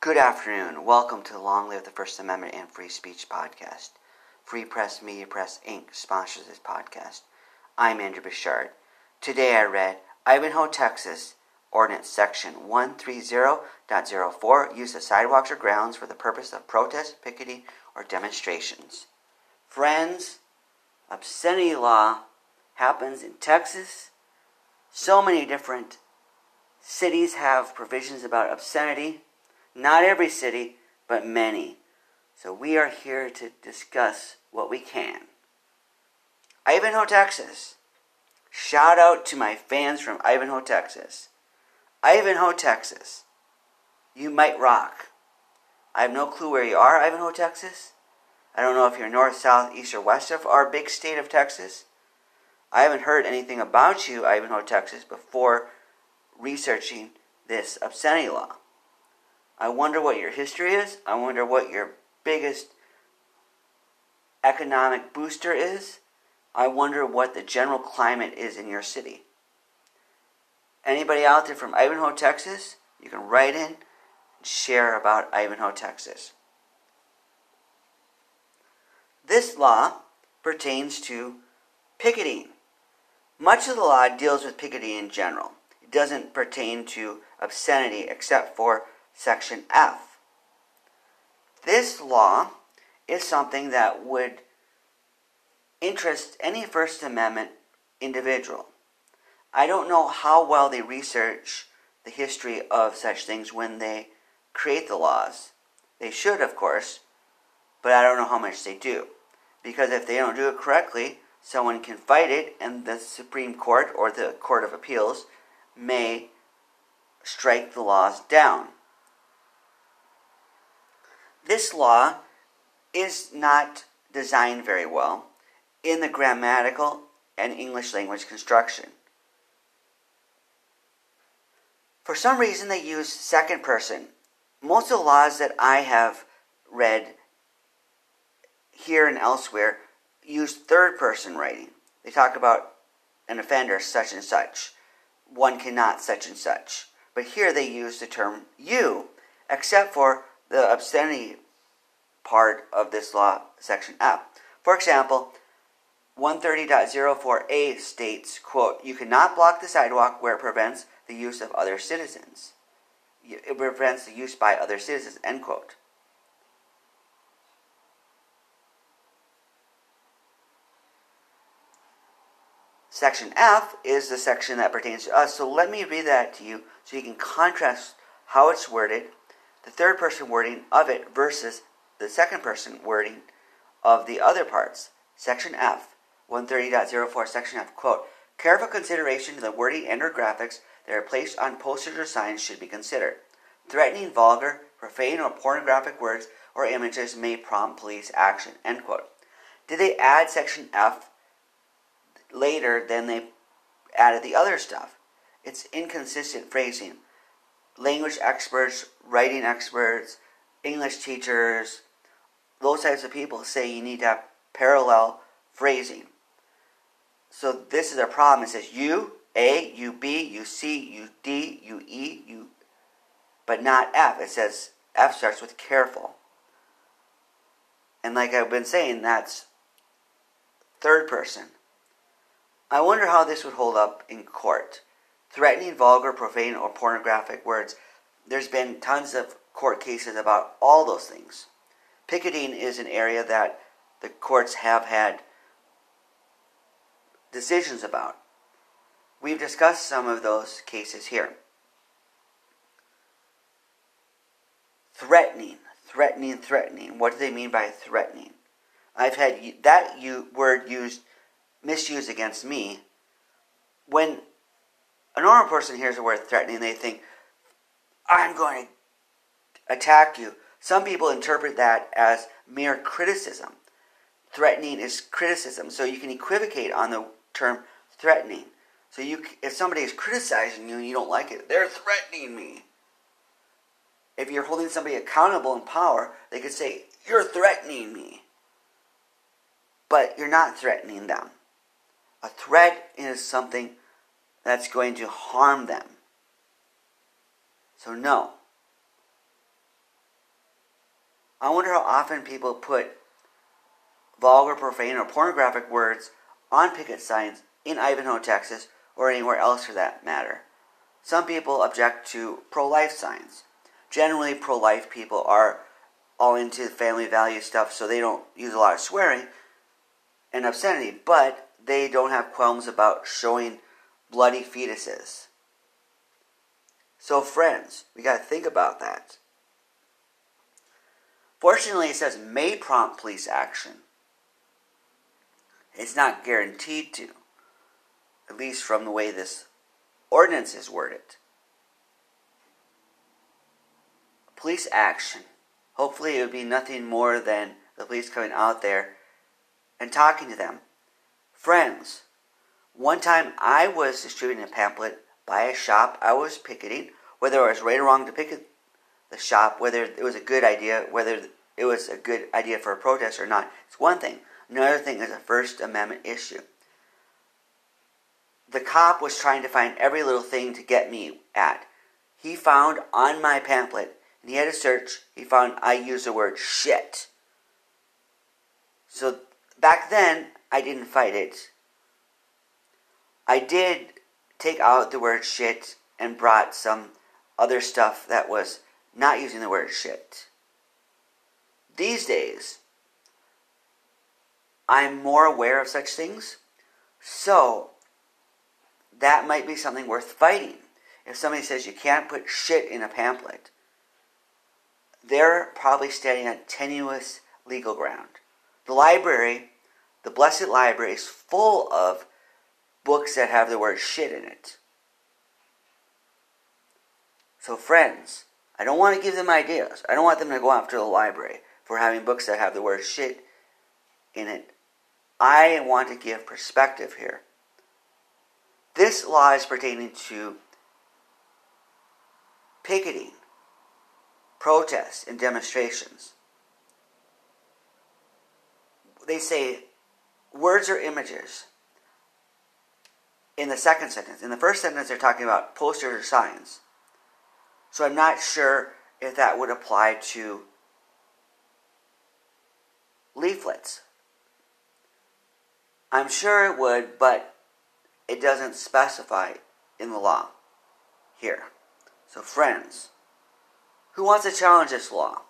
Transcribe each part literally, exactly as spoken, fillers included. Good afternoon. Welcome to the Long Live the First Amendment and Free Speech podcast. Free Press Media Press, Incorporated sponsors this podcast. I'm Andrew Bouchard. Today I read Ivanhoe, Texas, Ordinance Section one thirty point oh four, use of sidewalks or grounds for the purpose of protest, picketing, or demonstrations. Friends, obscenity law happens in Texas. So many different cities have provisions about obscenity. Not every city, but many. So we are here to discuss what we can. Ivanhoe, Texas. Shout out to my fans from Ivanhoe, Texas. Ivanhoe, Texas. You might rock. I have no clue where you are, Ivanhoe, Texas. I don't know if you're north, south, east, or west of our big state of Texas. I haven't heard anything about you, Ivanhoe, Texas, before researching this obscenity law. I wonder what your history is. I wonder what your biggest economic booster is. I wonder what the general climate is in your city. Anybody out there from Ivanhoe, Texas, you can write in and share about Ivanhoe, Texas. This law pertains to picketing. Much of the law deals with picketing in general. It doesn't pertain to obscenity except for Section F. This law is something that would interest any First Amendment individual. I don't know how well they research the history of such things when they create the laws. They should, of course, but I don't know how much they do. Because if they don't do it correctly, someone can fight it, and the Supreme Court or the Court of Appeals may strike the laws down. This law is not designed very well in the grammatical and English language construction. For some reason, they use second person. Most of the laws that I have read here and elsewhere use third person writing. They talk about an offender such and such, one cannot such and such. But here they use the term you, except for the obscenity part of this law, Section F. For example, one thirty point oh four A states, quote, you cannot block the sidewalk where it prevents the use of other citizens. It prevents the use by other citizens, end quote. Section F is the section that pertains to us, so let me read that to you so you can contrast how it's worded, the third person wording of it versus the second person wording of the other parts. Section F, one thirty point oh four, Section F, quote, careful consideration to the wording and or graphics that are placed on posters or signs should be considered. Threatening, vulgar, profane, or pornographic words or images may prompt police action, end quote. Did they add Section F later than they added the other stuff? It's inconsistent phrasing. Language experts, writing experts, English teachers, those types of people say you need to have parallel phrasing. So this is a problem. It says U, A, U, B, U, C, U, D, U, E, U, but not F. It says F starts with careful. And like I've been saying, that's third person. I wonder how this would hold up in court. Threatening, vulgar, profane, or pornographic words. There's been tons of court cases about all those things. Picketing is an area that the courts have had decisions about. We've discussed some of those cases here. Threatening, threatening, threatening. What do they mean by threatening? I've had that word used, misused against me. When a normal person hears the word threatening, they think, I'm going to attack you. Some people interpret that as mere criticism. Threatening is criticism. So you can equivocate on the term threatening. So you, if somebody is criticizing you and you don't like it, they're threatening me. If you're holding somebody accountable in power, they could say, you're threatening me. But you're not threatening them. A threat is something that's going to harm them. So no, I wonder how often people put vulgar, profane, or pornographic words on picket signs in Ivanhoe, Texas, or anywhere else for that matter. Some people object to pro-life signs. Generally, pro-life people are all into family value stuff, so they don't use a lot of swearing and obscenity, but they don't have qualms about showing bloody fetuses. So friends, we got to think about that. Fortunately, it says may prompt police action. It's not guaranteed to, at least from the way this ordinance is worded. Police action. Hopefully it would be nothing more than the police coming out there and talking to them. Friends, one time I was distributing a pamphlet by a shop I was picketing, whether it was right or wrong to picket the shop, whether it was a good idea, whether it was a good idea for a protest or not. It's one thing. Another thing is a First Amendment issue. The cop was trying to find every little thing to get me at. He found on my pamphlet, and he had a search, he found I used the word shit. So back then, I didn't fight it. I did take out the word shit and brought some other stuff that was not using the word shit. These days, I'm more aware of such things, so that might be something worth fighting. If somebody says you can't put shit in a pamphlet, they're probably standing on tenuous legal ground. The library, the blessed library, is full of books that have the word shit in it. So friends, I don't want to give them ideas. I don't want them to go after the library for having books that have the word shit in it. I want to give perspective here. This law is pertaining to picketing, protests, and demonstrations. They say words or images in the second sentence. In the first sentence, they're talking about posters or signs. So I'm not sure if that would apply to leaflets. I'm sure it would, but it doesn't specify in the law here. So friends, who wants to challenge this law?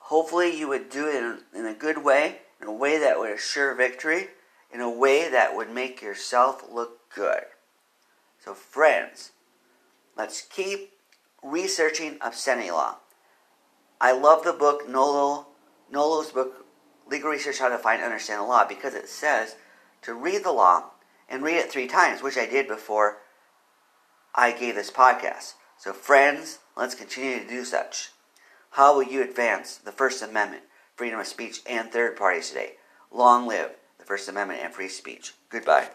Hopefully you would do it in a good way, in a way that would assure victory, in a way that would make yourself look good. So friends, let's keep researching obscenity law. I love the book, Nolo, Nolo's book, Legal Research, How to Find and Understand the Law, because it says to read the law and read it three times, which I did before I gave this podcast. So friends, let's continue to do such. How will you advance the First Amendment, freedom of speech, and third parties today? Long live the First Amendment and free speech. Goodbye.